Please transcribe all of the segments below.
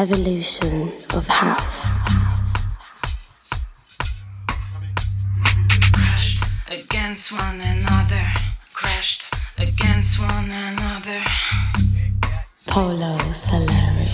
evolution of house. Against one another, crashed against one another. Paolo Soleri.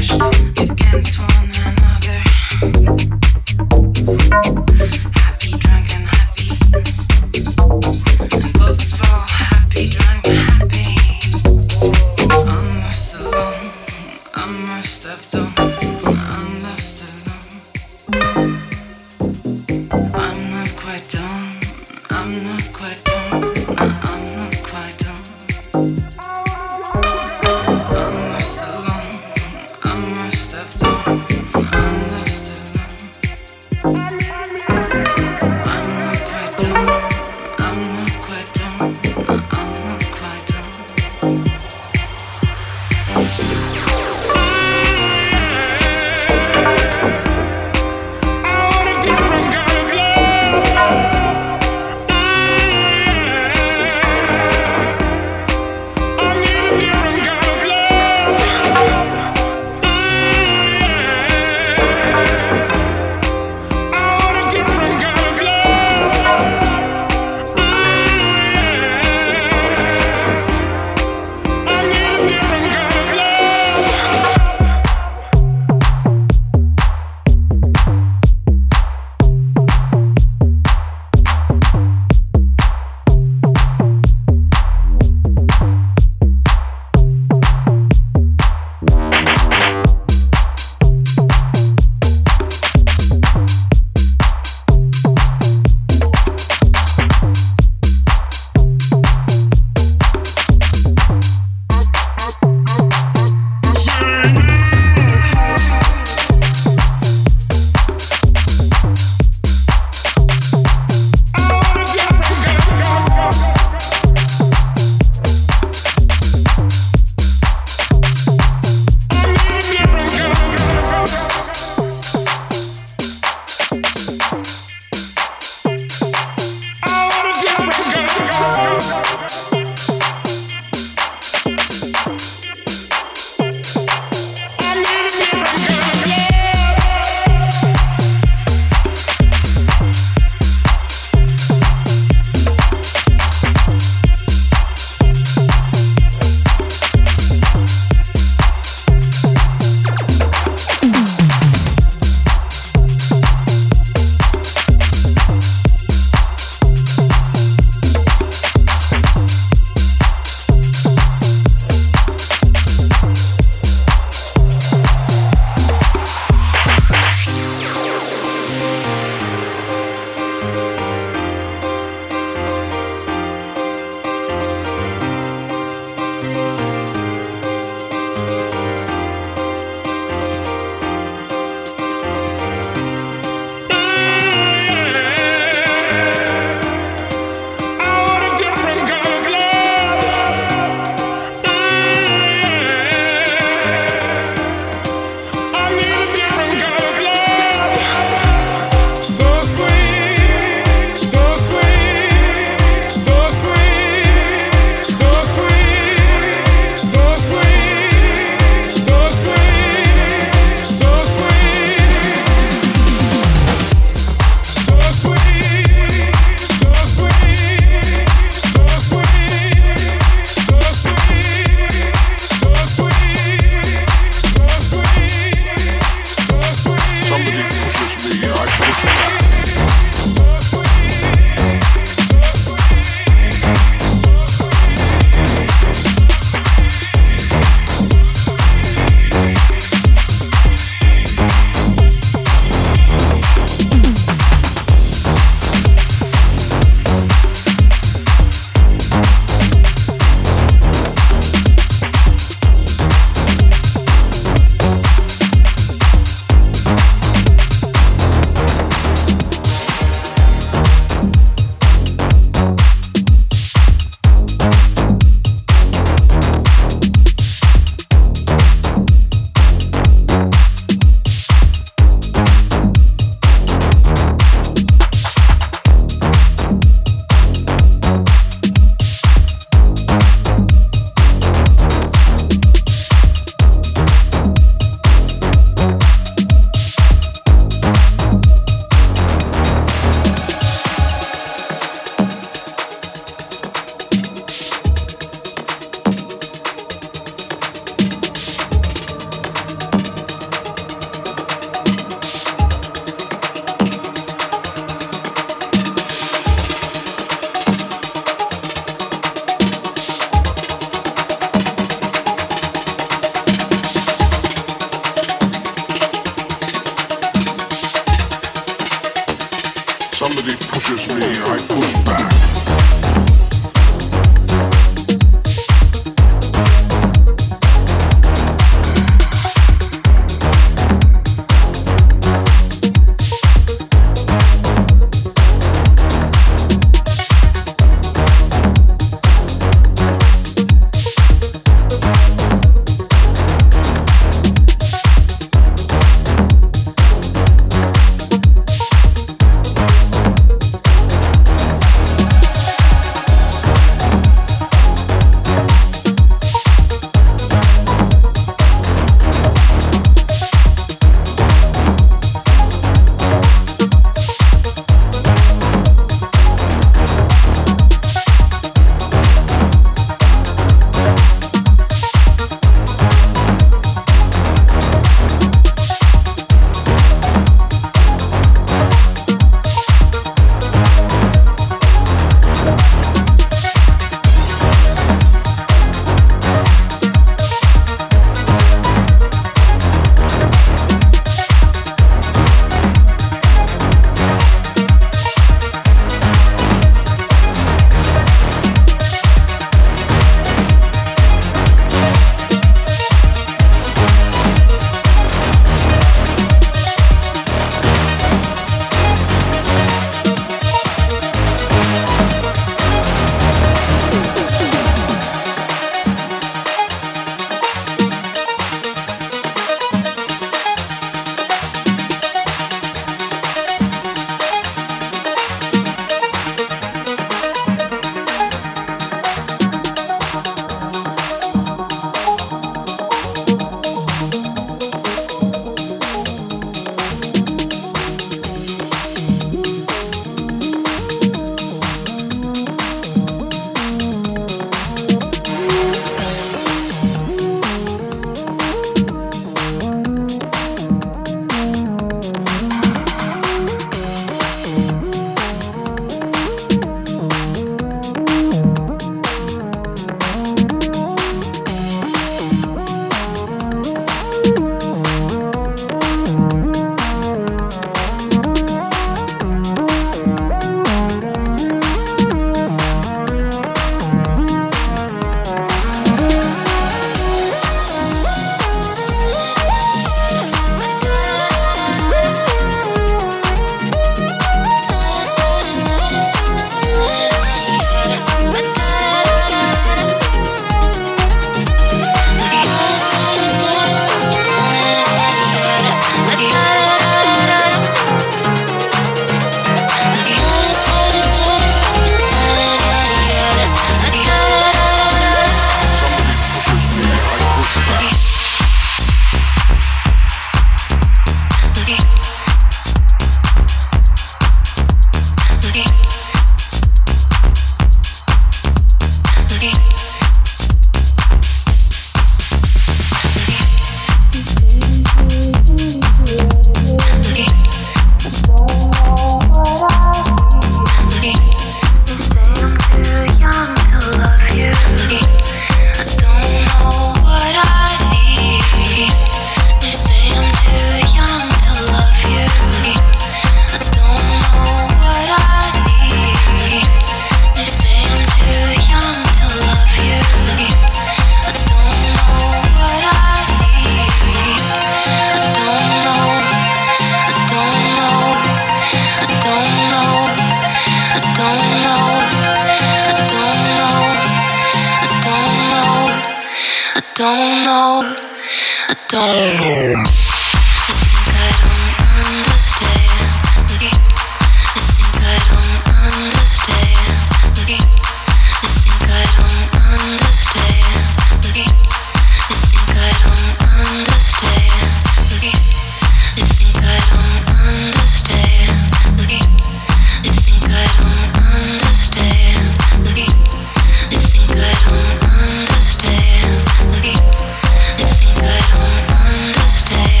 Stay.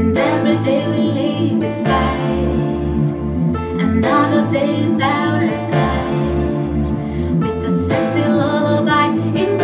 And every day we lay beside another day in paradise, with a sexy lullaby in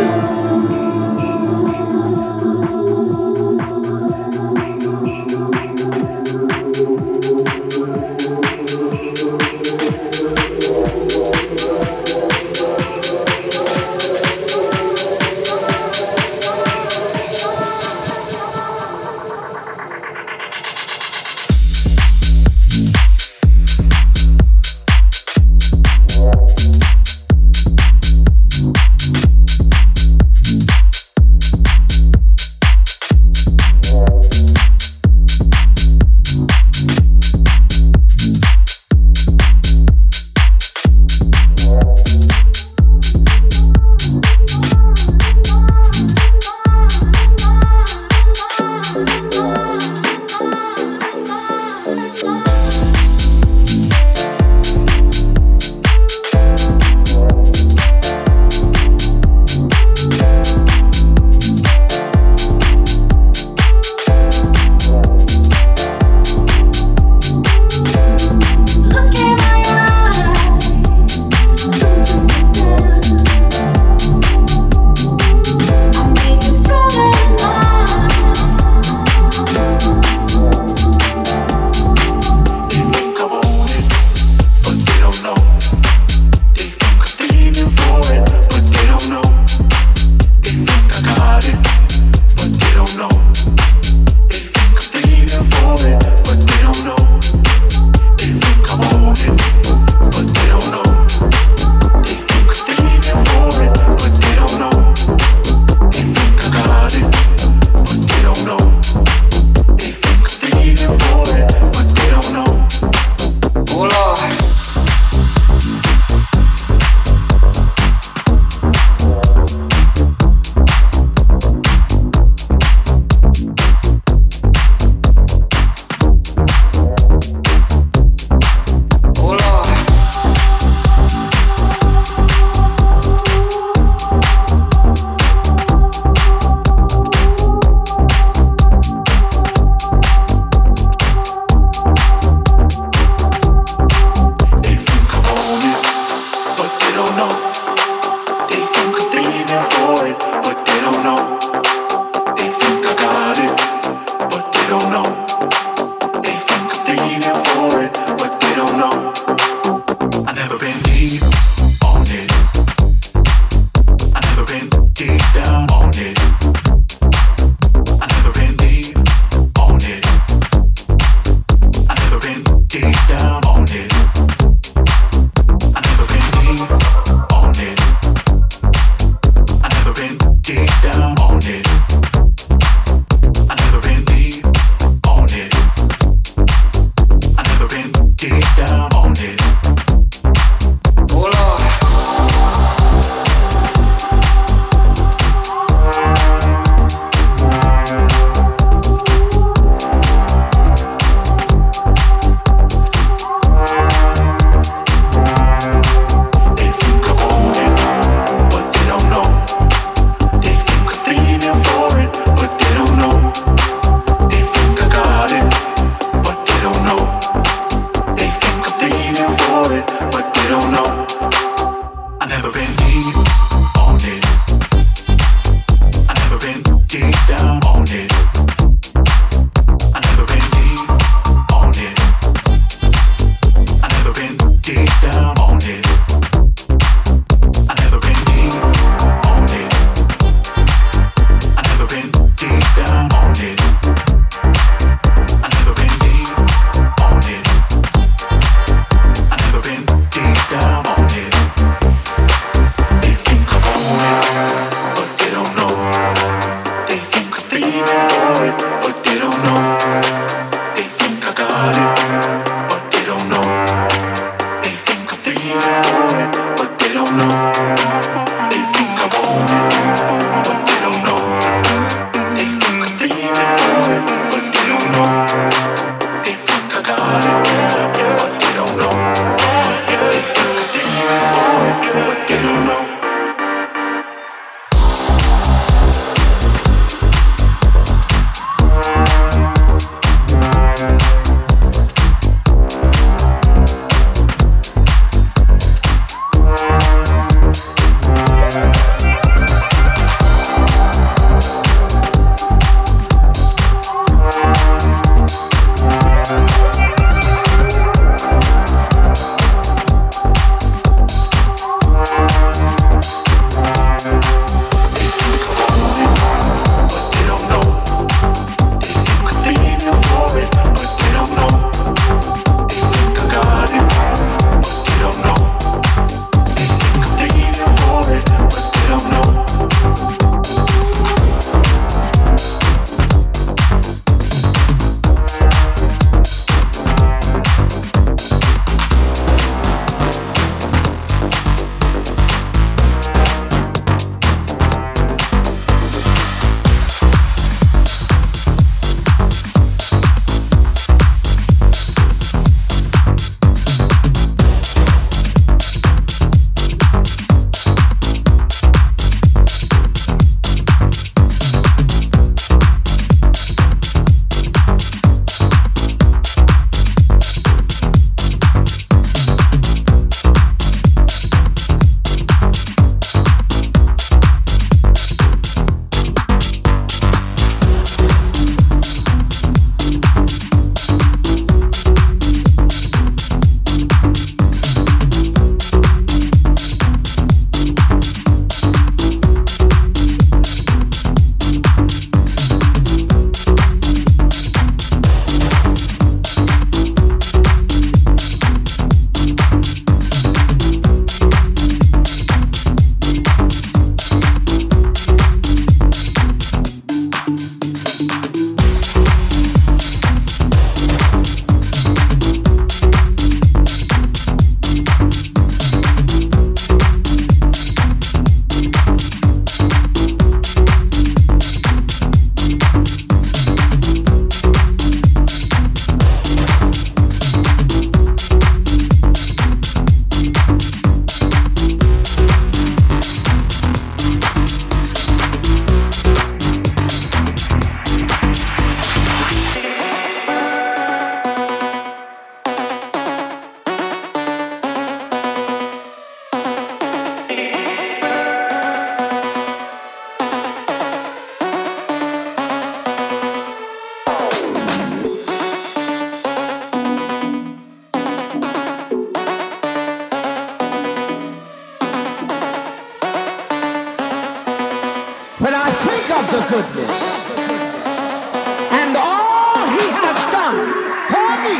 me.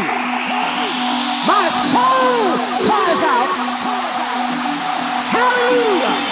My soul cries out, hallelujah.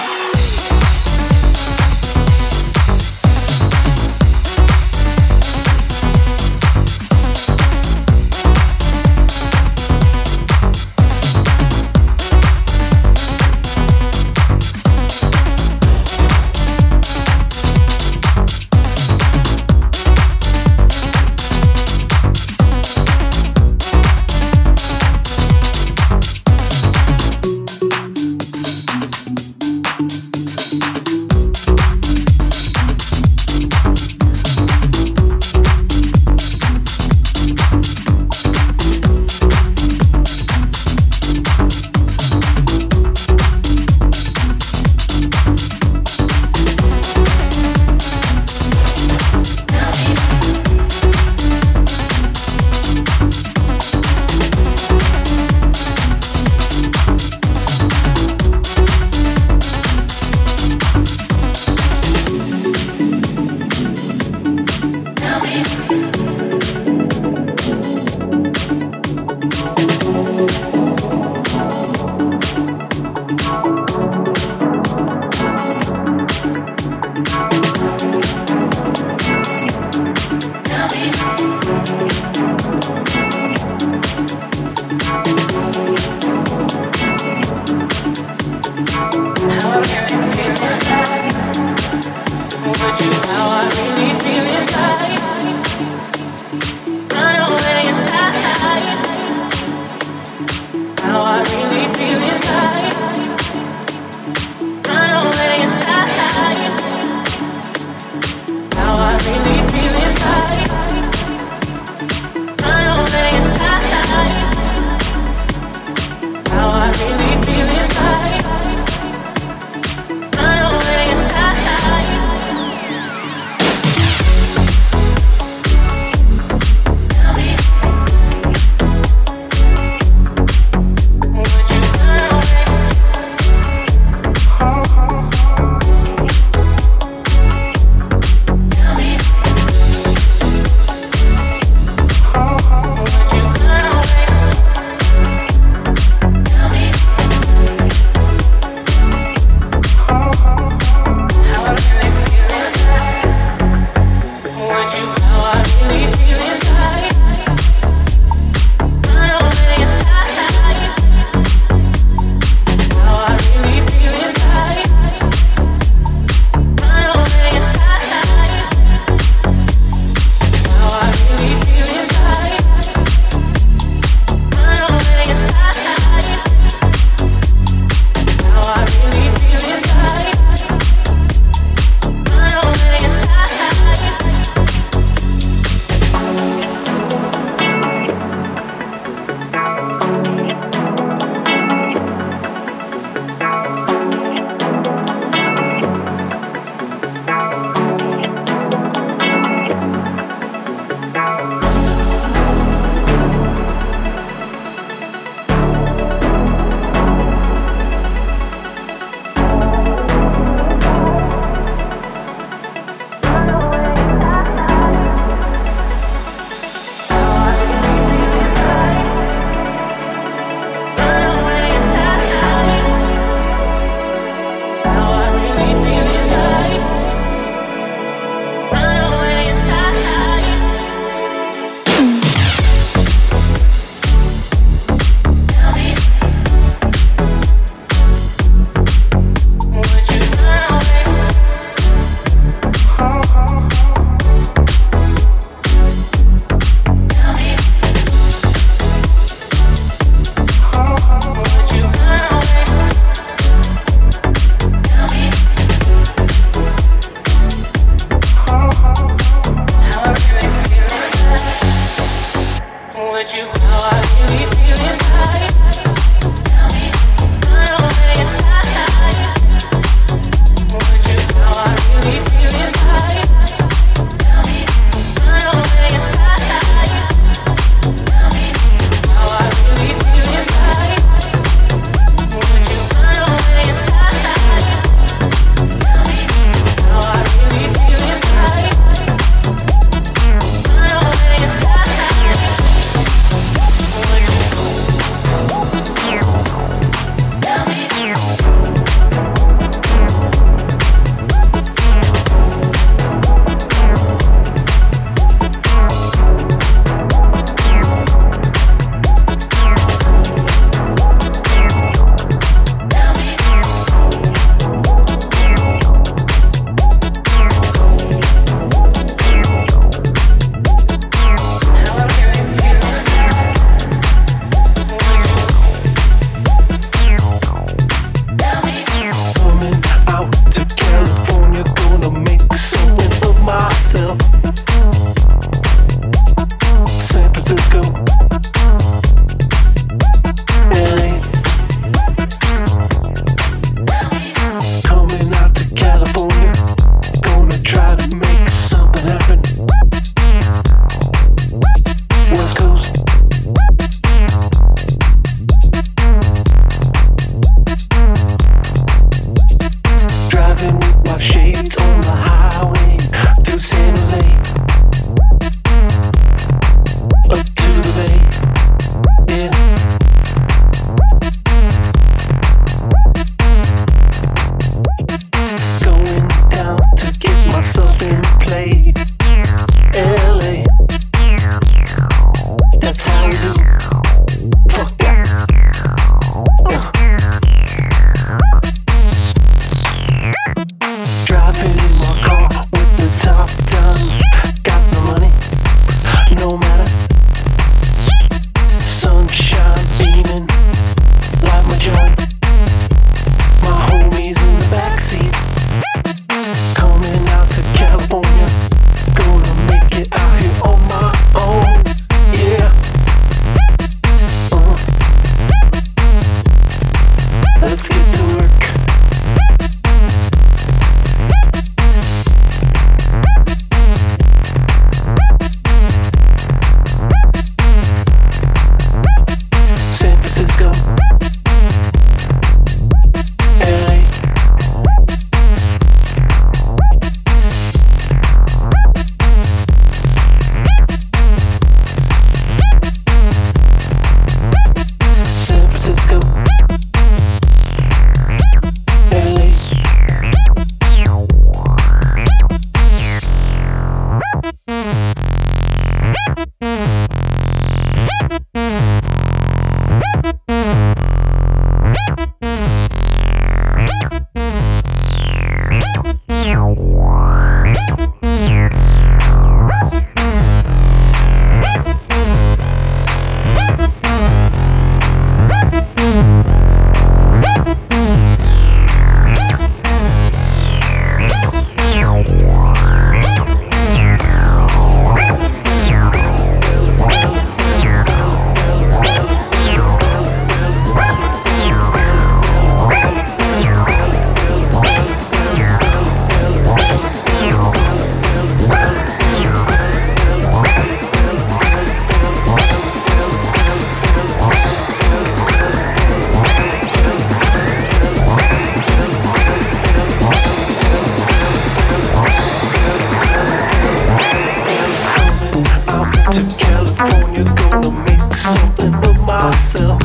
California, gonna make something of myself.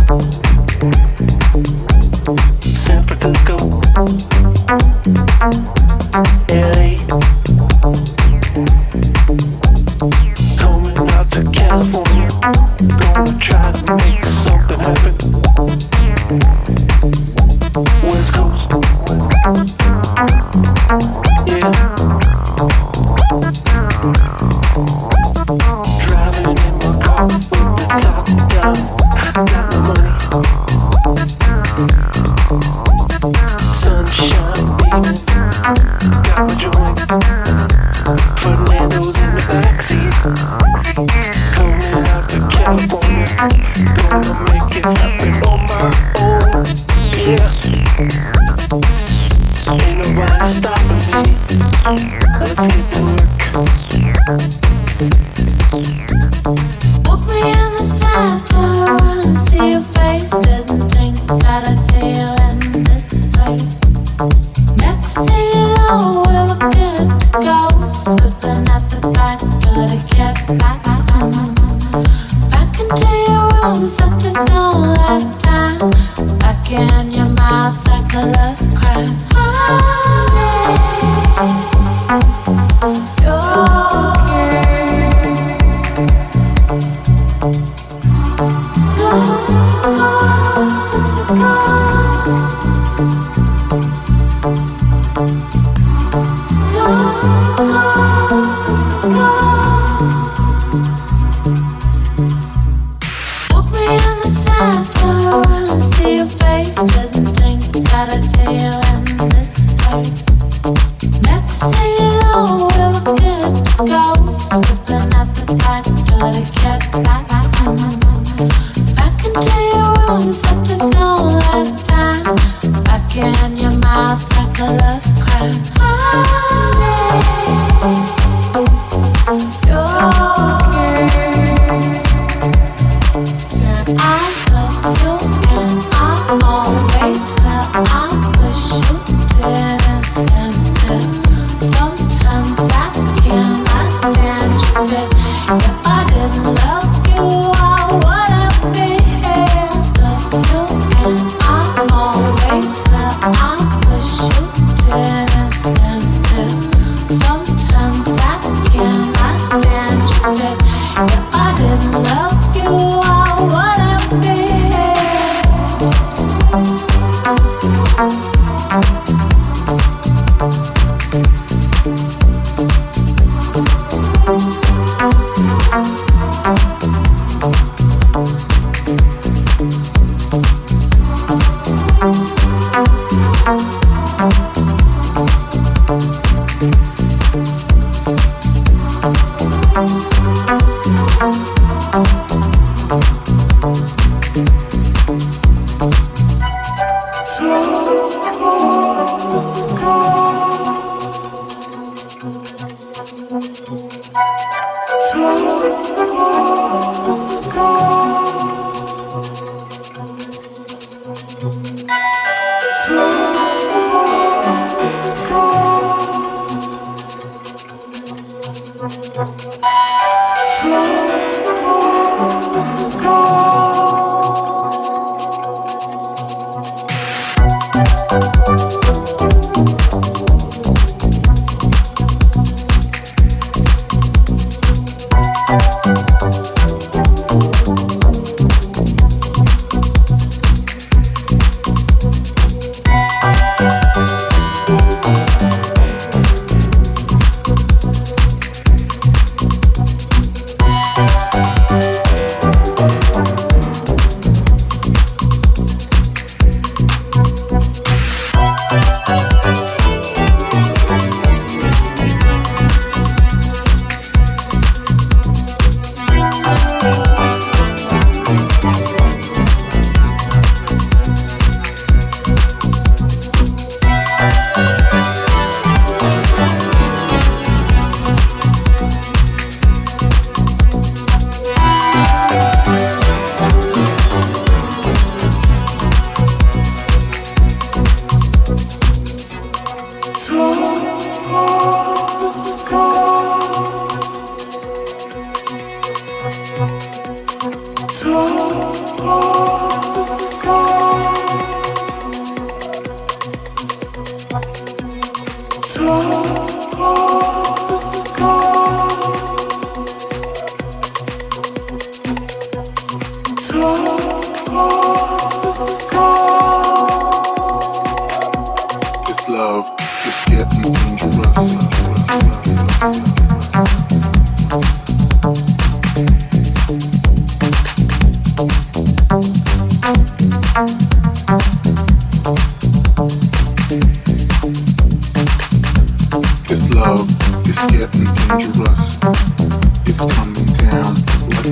San Francisco, LA, coming out to California, gonna try to make something happen. West Coast, yeah. Driving in my car with the top down, got the money. Sunshine, baby, got my joint. Fernando's in the backseat. Coming out to California, gonna make it happen on my own, yeah. Ain't nobody stopping me, let's get to work. Look me in the side door and see your face. Didn't think that I'd see you in this place. Next thing you know, we were good to go. Slipping at the back, gotta get back. Back into your rooms like there's no last time. Back in your mouth like a love cry.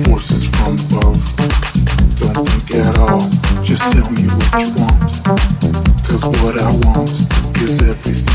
forces from above. Don't think at all, just tell me what you want, 'cause what I want is everything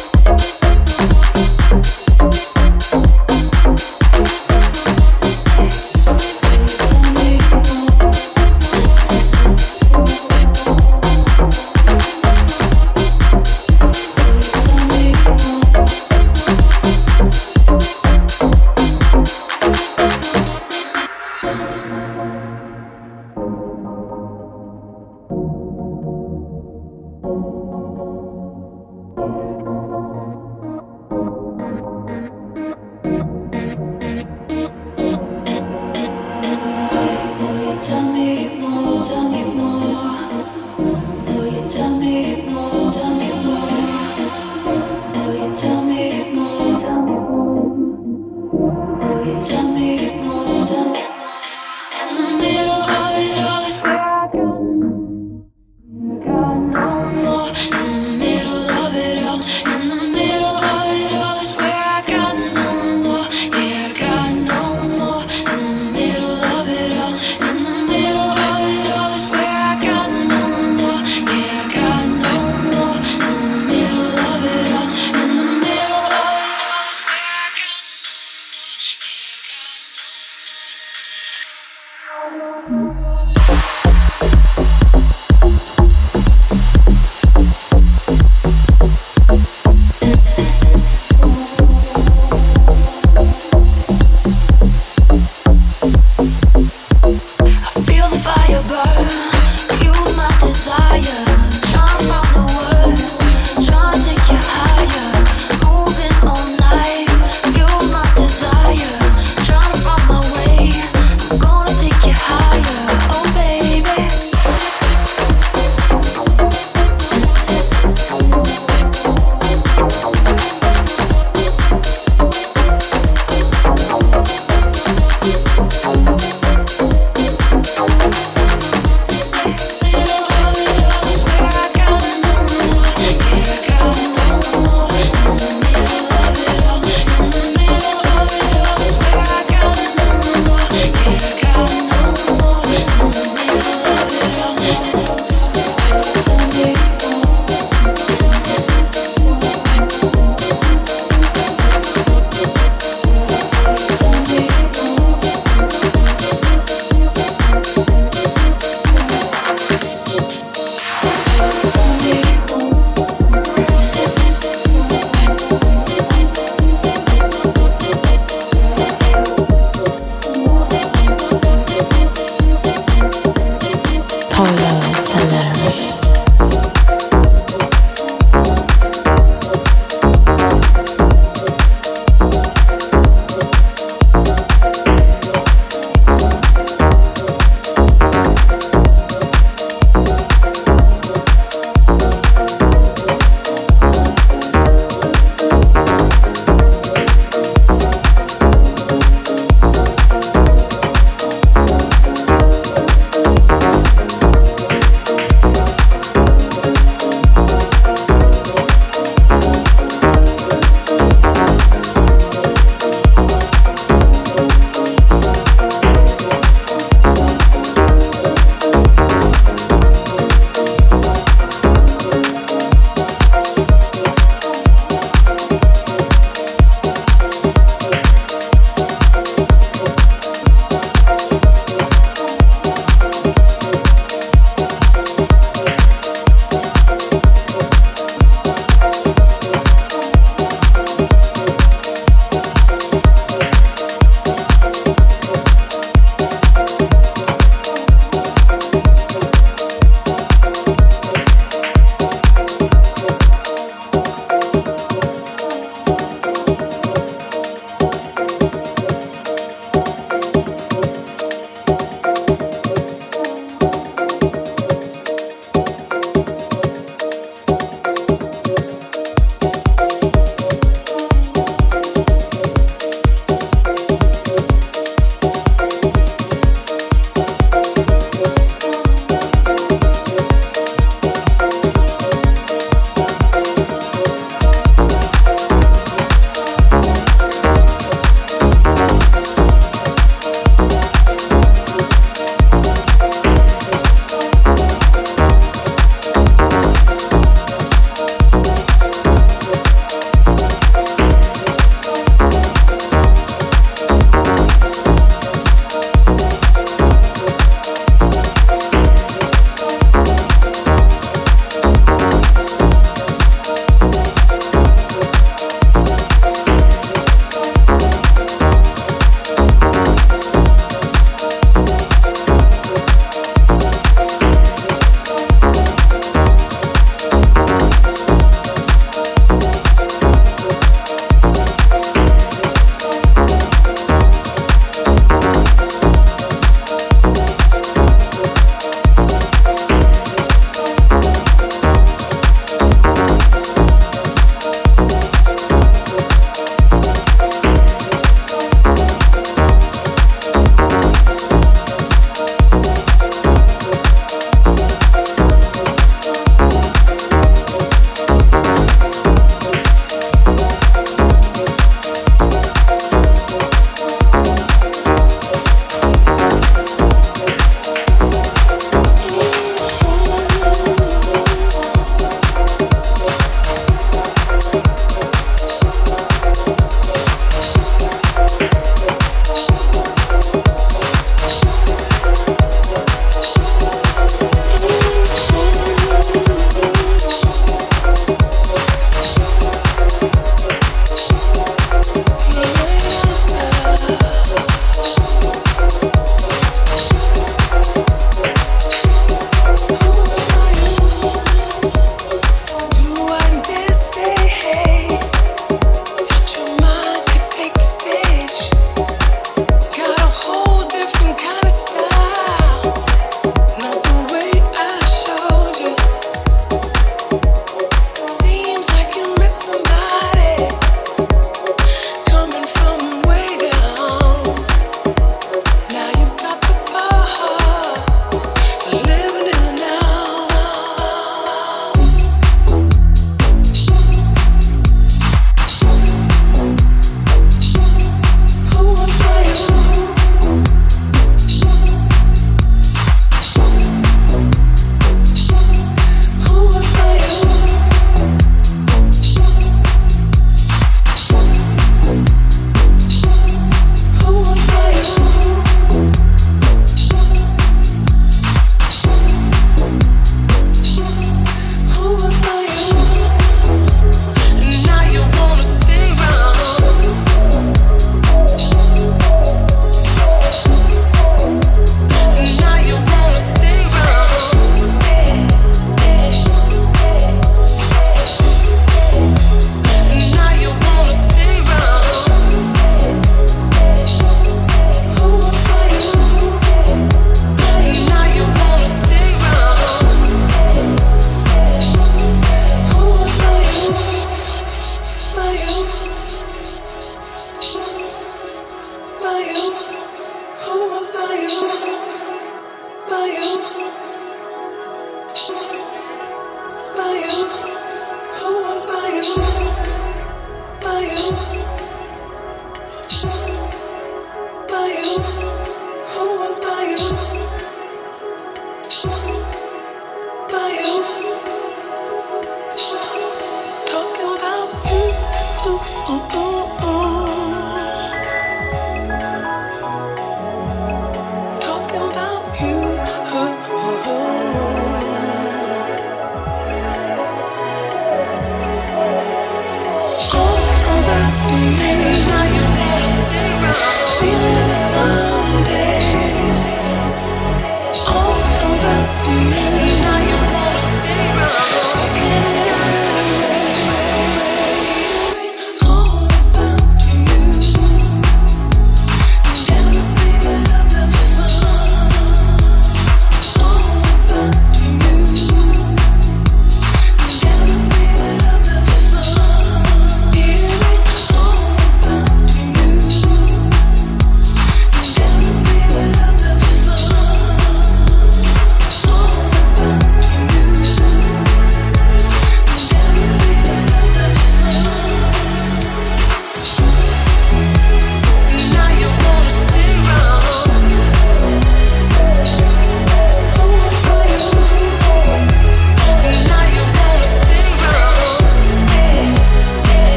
you